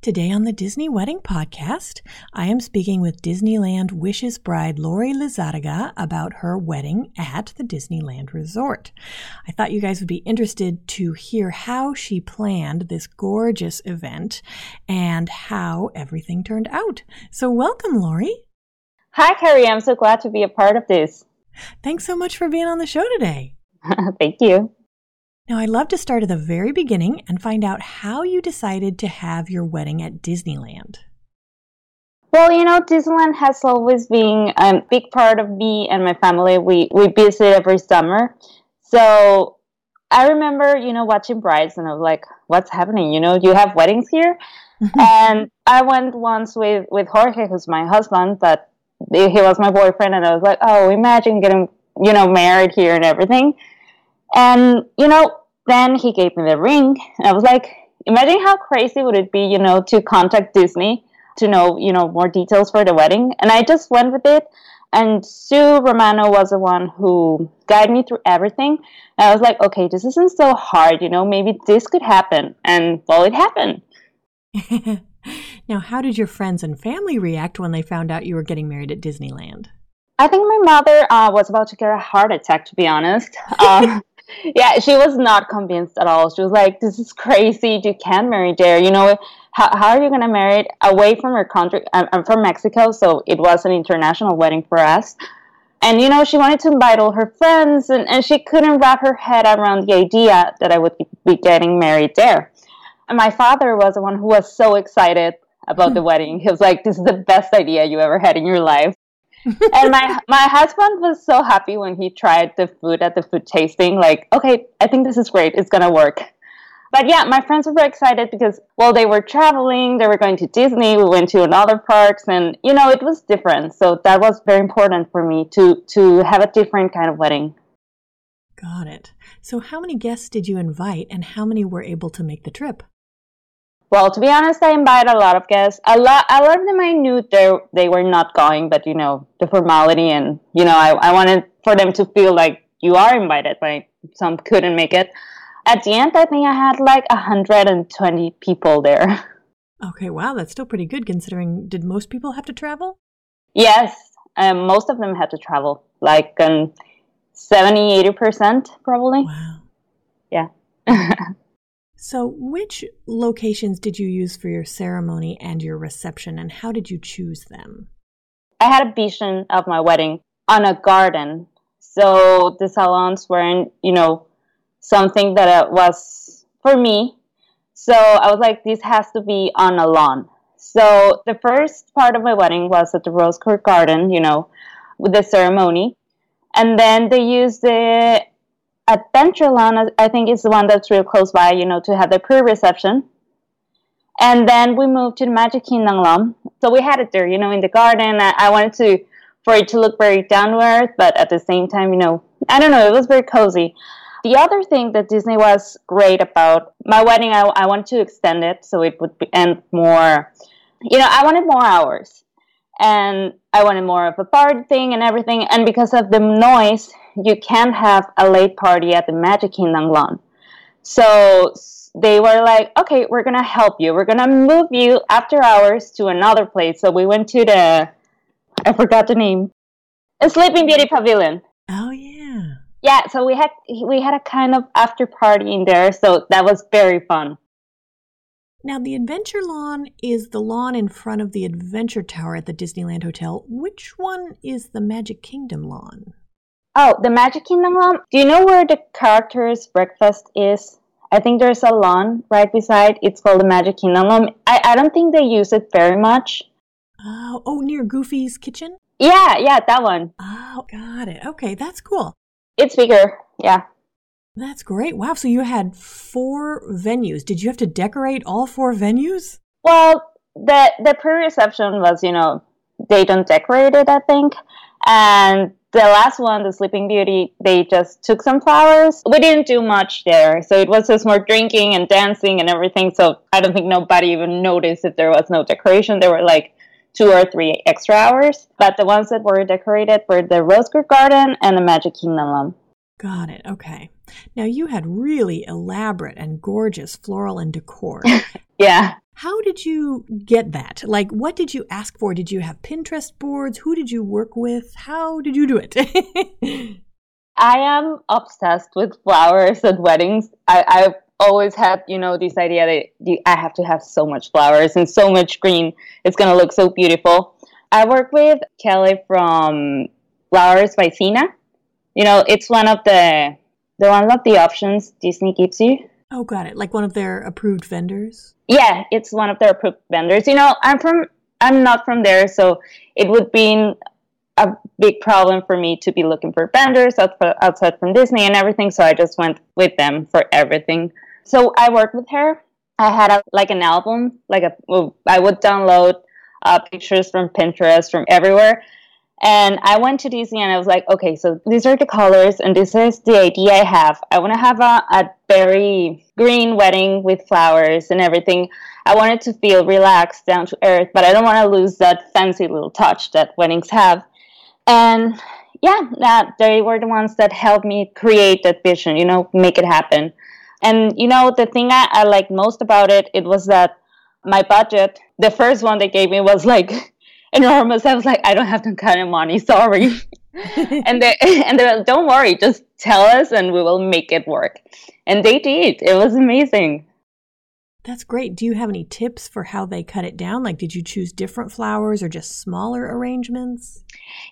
Today on the Disney Wedding Podcast, I am speaking with Disneyland Wishes Bride Lori Lazaraga about her wedding at the Disneyland Resort. I thought you guys would be interested to hear how she planned this gorgeous event and how everything turned out. So welcome, Lori. Hi, Carrie. I'm so glad to be a part of this. Thanks so much for being on the show today. Thank you. Now, I'd love to start at the very beginning and find out how you decided to have your wedding at Disneyland. Well, you know, Disneyland has always been a big part of me and my family. We visit every summer. So I remember, you know, watching brides and I was like, what's happening? You know, you have weddings here? And I went once with Jorge, who's my husband, but he was my boyfriend, and I was like, oh, imagine getting, you know, married here and everything. And, you know, then he gave me the ring, and I was like, imagine how crazy would it be, you know, to contact Disney to know, you know, more details for the wedding. And I just went with it, and Sue Romano was the one who guided me through everything. And I was like, okay, this isn't so hard, you know, maybe this could happen. And, well, it happened. Now, how did your friends and family react when they found out you were getting married at Disneyland? I think my mother was about to get a heart attack, to be honest. Yeah, she was not convinced at all. She was like, this is crazy. You can't marry there. You know, how are you going to marry it away from your country? I'm from Mexico, so it was an international wedding for us. And, you know, she wanted to invite all her friends, and she couldn't wrap her head around the idea that I would be getting married there. And my father was the one who was so excited about the wedding. He was like, this is the best idea you ever had in your life. And my husband was so happy when he tried the food at the food tasting, like, okay, I think this is great, it's gonna work. But yeah, my friends were very excited because, well, they were traveling, they were going to Disney, we went to another parks, and, you know, it was different. So that was very important for me to have a different kind of wedding. Got it. So how many guests did you invite, and how many were able to make the trip? Well, to be honest, I invited a lot of guests. A lot of them I knew they were not going, but, you know, the formality and, you know, I wanted for them to feel like you are invited, but some couldn't make it. At the end, I think I had like 120 people there. Okay, wow, that's still pretty good considering, did most people have to travel? Yes, most of them had to travel, like 70-80% probably. Wow. Yeah. So which locations did you use for your ceremony and your reception, and how did you choose them? I had a vision of my wedding on a garden. So the salons weren't, you know, something that was for me. So I was like, this has to be on a lawn. So the first part of my wedding was at the Rose Court Garden, you know, with the ceremony. And then they used the Adventure Lawn, I think, is the one that's real close by, you know, to have the pre-reception. And then we moved to the Magic Kingdom Lawn. So we had it there, you know, in the garden. I wanted for it to look very downward, but at the same time, you know, I don't know, it was very cozy. The other thing that Disney was great about, my wedding, I wanted to extend it so it would end more, you know, I wanted more hours. And I wanted more of a party thing and everything. And because of the noise, you can't have a late party at the Magic Kingdom Lawn. So they were like, okay, we're going to help you. We're going to move you after hours to another place. So we went to the, I forgot the name, Sleeping Beauty Pavilion. Oh, yeah. Yeah, so we had a kind of after party in there. So that was very fun. Now, the Adventure Lawn is the lawn in front of the Adventure Tower at the Disneyland Hotel. Which one is the Magic Kingdom Lawn? Oh, the Magic Kingdom Lawn. Do you know where the characters' breakfast is? I think there's a lawn right beside. It's called the Magic Kingdom Lawn. I don't think they use it very much. Oh, near Goofy's kitchen? Yeah, that one. Oh, got it. Okay, that's cool. It's bigger, yeah. That's great. Wow, so you had 4 venues. Did you have to decorate all 4 venues? Well, the pre-reception was, they don't decorate it, I think. And the last one, the Sleeping Beauty, they just took some flowers. We didn't do much there. So it was just more drinking and dancing and everything. So I don't think nobody even noticed that there was no decoration. There were like 2 or 3 extra hours. But the ones that were decorated were the Rose Court Garden and the Magic Kingdom Lawn. Got it. Okay. Now, you had really elaborate and gorgeous floral and decor. Yeah. How did you get that? Like, what did you ask for? Did you have Pinterest boards? Who did you work with? How did you do it? I am obsessed with flowers at weddings. I've always had, this idea that I have to have so much flowers and so much green. It's going to look so beautiful. I work with Kelly from Flowers by Sina. It's one of the options Disney gives you. Oh, got it. Like one of their approved vendors? Yeah, it's one of their approved vendors. I'm not from there, so it would be a big problem for me to be looking for vendors outside from Disney and everything, so I just went with them for everything. So I worked with her. I had an album. I would download pictures from Pinterest, from everywhere. And I went to Disney and I was like, okay, so these are the colors and this is the idea I have. I want to have a very green wedding with flowers and everything. I wanted to feel relaxed, down to earth, but I don't want to lose that fancy little touch that weddings have. And they were the ones that helped me create that vision, make it happen. And, the thing I liked most about it was that my budget, the first one they gave me was like, enormous. I was like, I don't have that kind of money, sorry. and they like, don't worry, just tell us and we will make it work. And they did. It was amazing. That's great. Do you have any tips for how they cut it down? Like, did you choose different flowers or just smaller arrangements?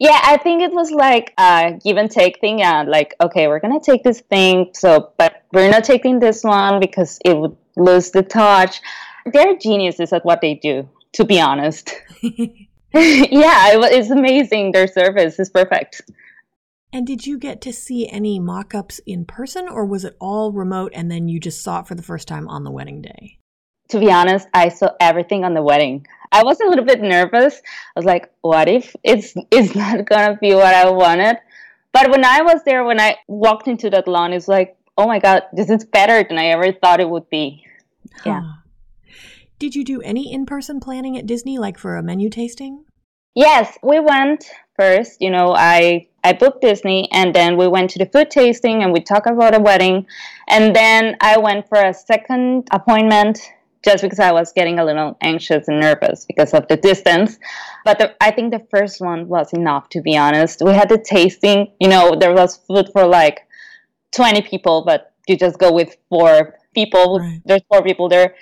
Yeah, I think it was like a give and take thing. Yeah, like, okay, we're going to take this thing, but we're not taking this one because it would lose the touch. They're geniuses at what they do, to be honest. Yeah, it's amazing. Their service is perfect. And did you get to see any mock-ups in person, or was it all remote and then you just saw it for the first time on the wedding day? To be honest, I saw everything on the wedding. I was a little bit nervous. I was like, what if it's not going to be what I wanted? But when I was there, when I walked into that lawn, it's like, oh my God, this is better than I ever thought it would be. Yeah. Did you do any in-person planning at Disney, like for a menu tasting? Yes, we went first. I booked Disney, and then we went to the food tasting, and we talked about a wedding. And then I went for a second appointment just because I was getting a little anxious and nervous because of the distance. But I think the first one was enough, to be honest. We had the tasting. There was food for like 20 people, but you just go with 4 people. Right. There's 4 people there.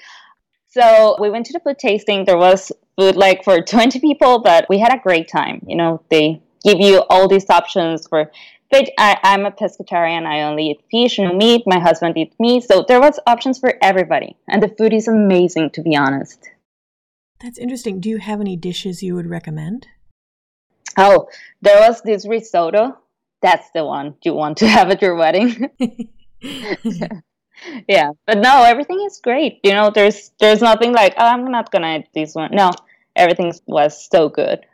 So we went to the food tasting. There was food like for 20 people, but we had a great time. They give you all these options for fish. I'm a pescatarian. I only eat fish, no meat. My husband eats meat. So there was options for everybody. And the food is amazing, to be honest. That's interesting. Do you have any dishes you would recommend? Oh, there was this risotto. That's the one you want to have at your wedding. Yeah, but no, everything is great. There's nothing like, oh, I'm not going to eat this one. No, everything was so good.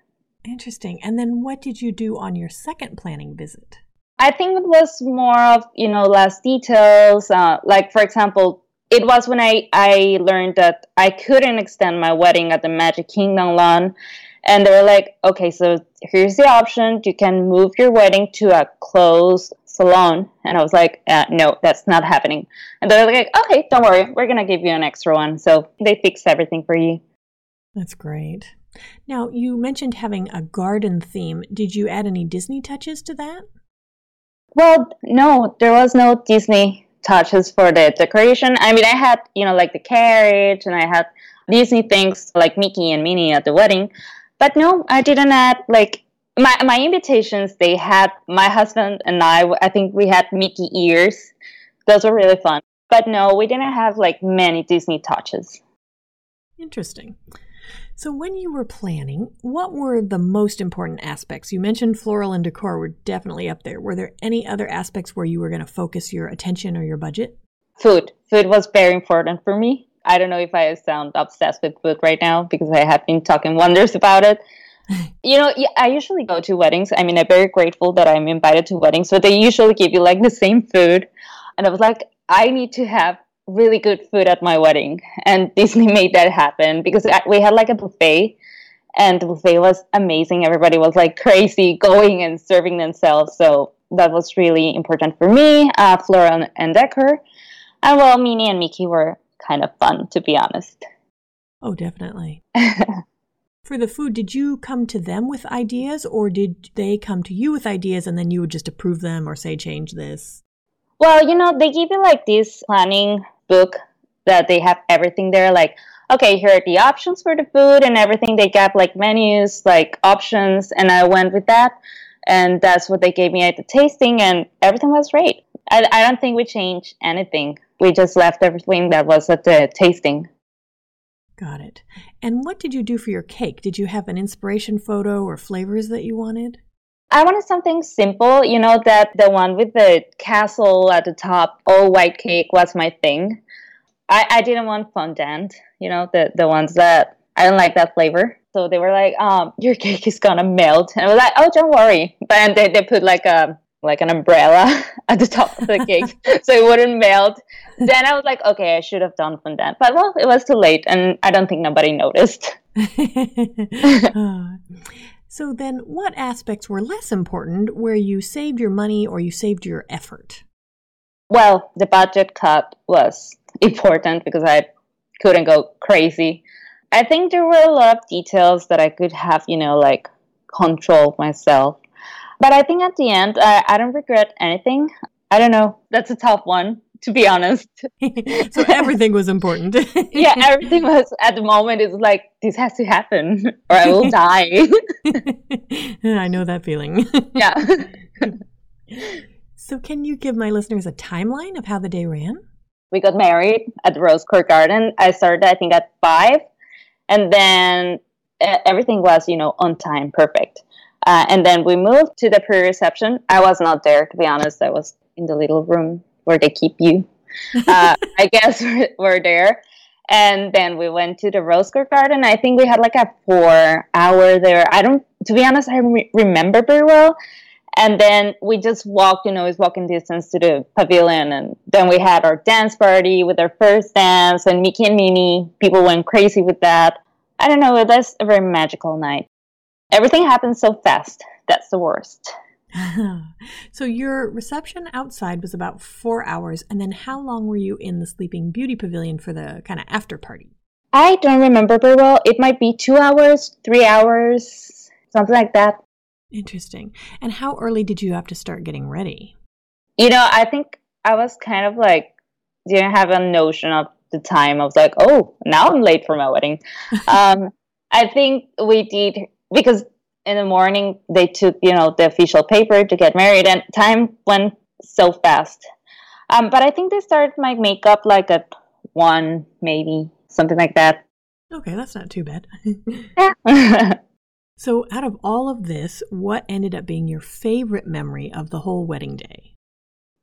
Interesting. And then what did you do on your second planning visit? I think it was more of, last details. Like, for example, it was when I learned that I couldn't extend my wedding at the Magic Kingdom Lawn. And they were like, okay, so here's the option. You can move your wedding to a closed salon. And I was like, no, that's not happening. And they're like, okay, don't worry. We're going to give you an extra one. So they fixed everything for you. That's great. Now, you mentioned having a garden theme. Did you add any Disney touches to that? Well, no, there was no Disney touches for the decoration. I mean, I had, like the carriage, and I had Disney things like Mickey and Minnie at the wedding. But no, I didn't add, my invitations, they had my husband and I think we had Mickey ears. Those were really fun. But no, we didn't have many Disney touches. Interesting. So when you were planning, what were the most important aspects? You mentioned floral and decor were definitely up there. Were there any other aspects where you were going to focus your attention or your budget? Food. Food was very important for me. I don't know if I sound obsessed with food right now because I have been talking wonders about it. I usually go to weddings. I mean, I'm very grateful that I'm invited to weddings, but they usually give you the same food. And I was like, I need to have really good food at my wedding. And Disney made that happen because we had a buffet, and the buffet was amazing. Everybody was crazy going and serving themselves. So that was really important for me, Flora and Decker. And well, Minnie and Mickey were kind of fun, to be honest. Oh, definitely. For the food, did you come to them with ideas, or did they come to you with ideas and then you would just approve them or say, change this? Well, they give you this planning book that they have everything there. Okay, here are the options for the food and everything. They got menus, options, and I went with that. And that's what they gave me at the tasting, and everything was great. I don't think we changed anything. We just left everything that was at the tasting. Got it. And what did you do for your cake? Did you have an inspiration photo or flavors that you wanted? I wanted something simple. That the one with the castle at the top, all white cake was my thing. I didn't want fondant, the ones that I don't like that flavor. So they were like, your cake is going to melt. And I was like, oh, don't worry. But they put an umbrella at the top of the cake so it wouldn't melt. Then I was like, okay, I should have done fondant. But, well, it was too late, and I don't think nobody noticed. So then what aspects were less important where you saved your money or you saved your effort? Well, the budget cut was important because I couldn't go crazy. I think there were a lot of details that I could have, controlled myself. But I think at the end, I don't regret anything. I don't know. That's a tough one, to be honest. So everything was important. Yeah, everything was. At the moment, it's this has to happen or I will die. I know that feeling. Yeah. So can you give my listeners a timeline of how the day ran? We got married at the Rose Court Garden. I started, I think, at 5. And then everything was, on time, perfect. And then we moved to the pre-reception. I was not there, to be honest. I was in the little room where they keep you. I guess we're there. And then we went to the Rose Court Garden. I think we had a 4-hour there. To be honest, I remember very well. And then we just walked, it's walking distance to the pavilion. And then we had our dance party with our first dance. And Mickey and Minnie, people went crazy with that. I don't know. It was a very magical night. Everything happens so fast. That's the worst. So your reception outside was about 4 hours. And then how long were you in the Sleeping Beauty Pavilion for the kind of after party? I don't remember very well. It might be 2 hours, 3 hours, something like that. Interesting. And how early did you have to start getting ready? I think I was kind of didn't have a notion of the time. I was like, oh, now I'm late for my wedding. I think we did... Because in the morning, they took, the official paper to get married, and time went so fast. But I think they started my makeup at 1, maybe, something like that. Okay, that's not too bad. Yeah. So out of all of this, what ended up being your favorite memory of the whole wedding day?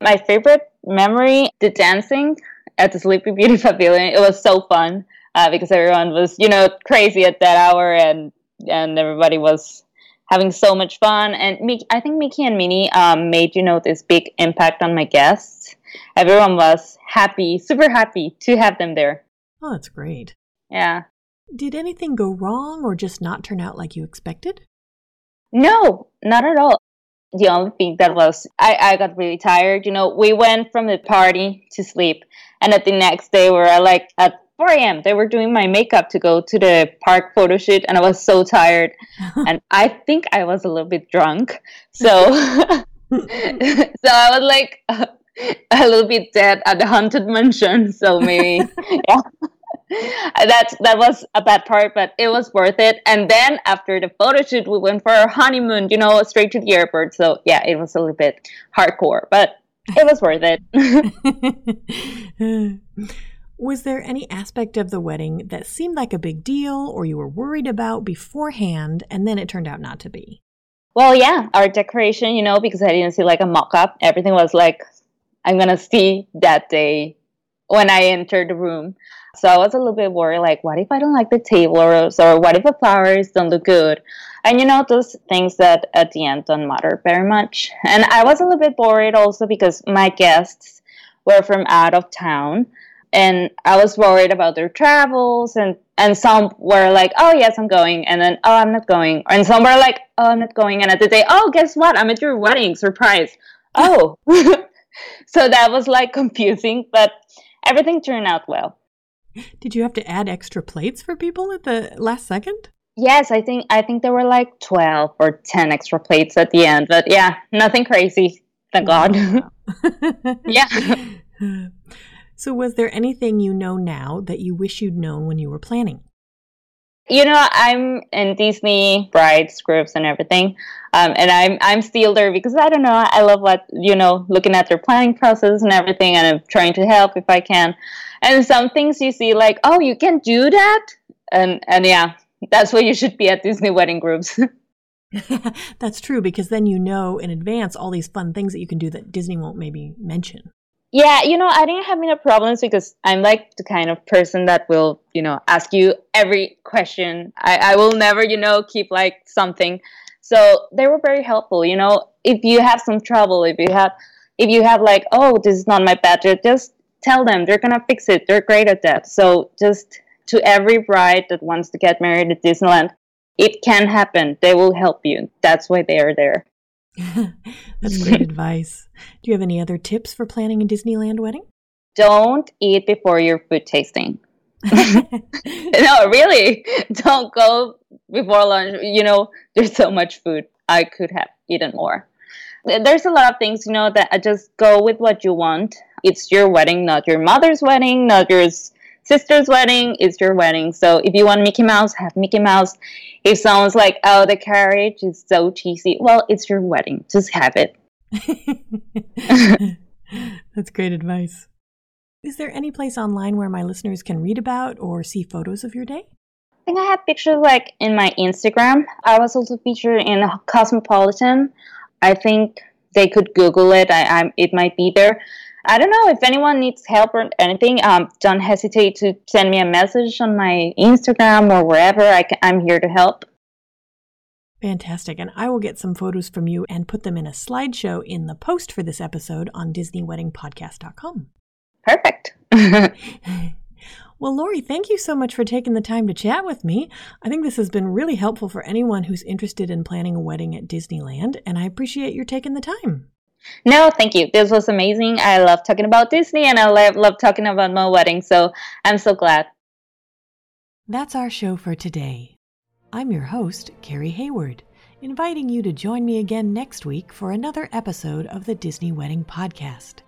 My favorite memory, the dancing at the Sleeping Beauty Pavilion. It was so fun because everyone was, crazy at that hour, and everybody was having so much fun. And I think Mickey and Minnie made, this big impact on my guests. Everyone was happy, super happy to have them there. Oh, that's great. Yeah. Did anything go wrong or just not turn out like you expected? No, not at all. The only thing that was, I got really tired. You know, we went from the party to sleep. And at the next day, we were like at 4 a.m. They were doing my makeup to go to the park photo shoot. And I was so tired. And I think I was a little bit drunk. So, I was like a little bit dead at the haunted mansion. So maybe, yeah. That was a bad part, but it was worth it. And then after the photo shoot, we went for our honeymoon, you know, straight to the airport. So yeah, it was a little bit hardcore, but it was worth it. Was there any aspect of the wedding that seemed like a big deal or you were worried about beforehand and then it turned out not to be? Well, yeah, our decoration, you know, because I didn't see like a mock-up. Everything was like, I'm going to see that day when I entered the room. So I was a little bit worried, like, what if I don't like the table or what if the flowers don't look good? And, you know, those things that at the end don't matter very much. And I was a little bit worried also because my guests were from out of town. And I was worried about their travels. And some were like, oh, yes, I'm going. And then, oh, I'm not going. And some were like, oh, I'm not going. And at the day, oh, guess what? I'm at your wedding. Surprise. Oh. So that was like confusing. But everything turned out well. Did you have to add extra plates for people at the last second? Yes, I think there were like 12 or 10 extra plates at the end. But yeah, nothing crazy, thank God. Yeah. So was there anything you know now that you wish you'd known when you were planning? You know, I'm in Disney brides groups and everything, and I'm still there because I don't know. I love what, you know, looking at their planning process and everything, and I'm trying to help if I can. And some things you see like, oh, you can do that, and yeah, that's where you should be at Disney wedding groups. That's true, because then you know in advance all these fun things that you can do that Disney won't maybe mention. Yeah, you know, I didn't have any problems because I'm like the kind of person that will, you know, ask you every question. I will never, you know, keep like something. So they were very helpful. You know, if you have some trouble, if you have like, oh, this is not my budget, just tell them. They're going to fix it. They're great at that. So just to every bride that wants to get married at Disneyland, it can happen. They will help you. That's why they are there. That's great advice. Do you have any other tips for planning a Disneyland wedding? Don't eat before your food tasting. No, really. Don't go before lunch. You know, there's so much food. I could have eaten more. There's a lot of things, you know, that I just go with what you want. It's your wedding, not your mother's wedding, not your sister's wedding. It's your wedding. So if you want Mickey Mouse, have Mickey Mouse. If someone's like, oh, the carriage is so cheesy, well, it's your wedding. Just have it. That's great advice. Is there any place online where my listeners can read about or see photos of your day? I think I have pictures like in my Instagram. I was also featured in Cosmopolitan. I think they could Google it. It might be there. I don't know if anyone needs help or anything. Don't hesitate to send me a message on my Instagram or wherever. I'm here to help. Fantastic. And I will get some photos from you and put them in a slideshow in the post for this episode on DisneyWeddingPodcast.com. Perfect. Well, Lori, thank you so much for taking the time to chat with me. I think this has been really helpful for anyone who's interested in planning a wedding at Disneyland, and I appreciate your taking the time. No, thank you. This was amazing. I love talking about Disney and I love talking about my wedding, so I'm so glad. That's our show for today. I'm your host, Carrie Hayward, inviting you to join me again next week for another episode of the Disney Wedding Podcast.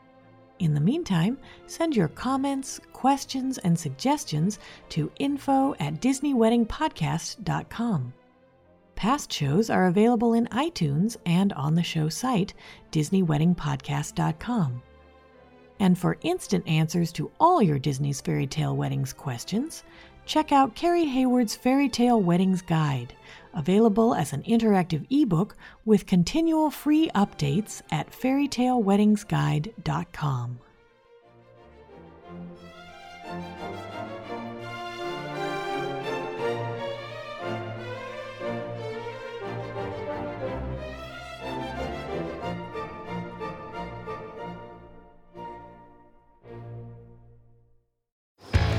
In the meantime, send your comments, questions, and suggestions to info@DisneyWeddingPodcast.com. Past shows are available in iTunes and on the show site, DisneyWeddingPodcast.com. And for instant answers to all your Disney's Fairy Tale Weddings questions, check out Carrie Hayward's Fairy Tale Weddings Guide, available as an interactive ebook with continual free updates at FairyTaleWeddingsGuide.com.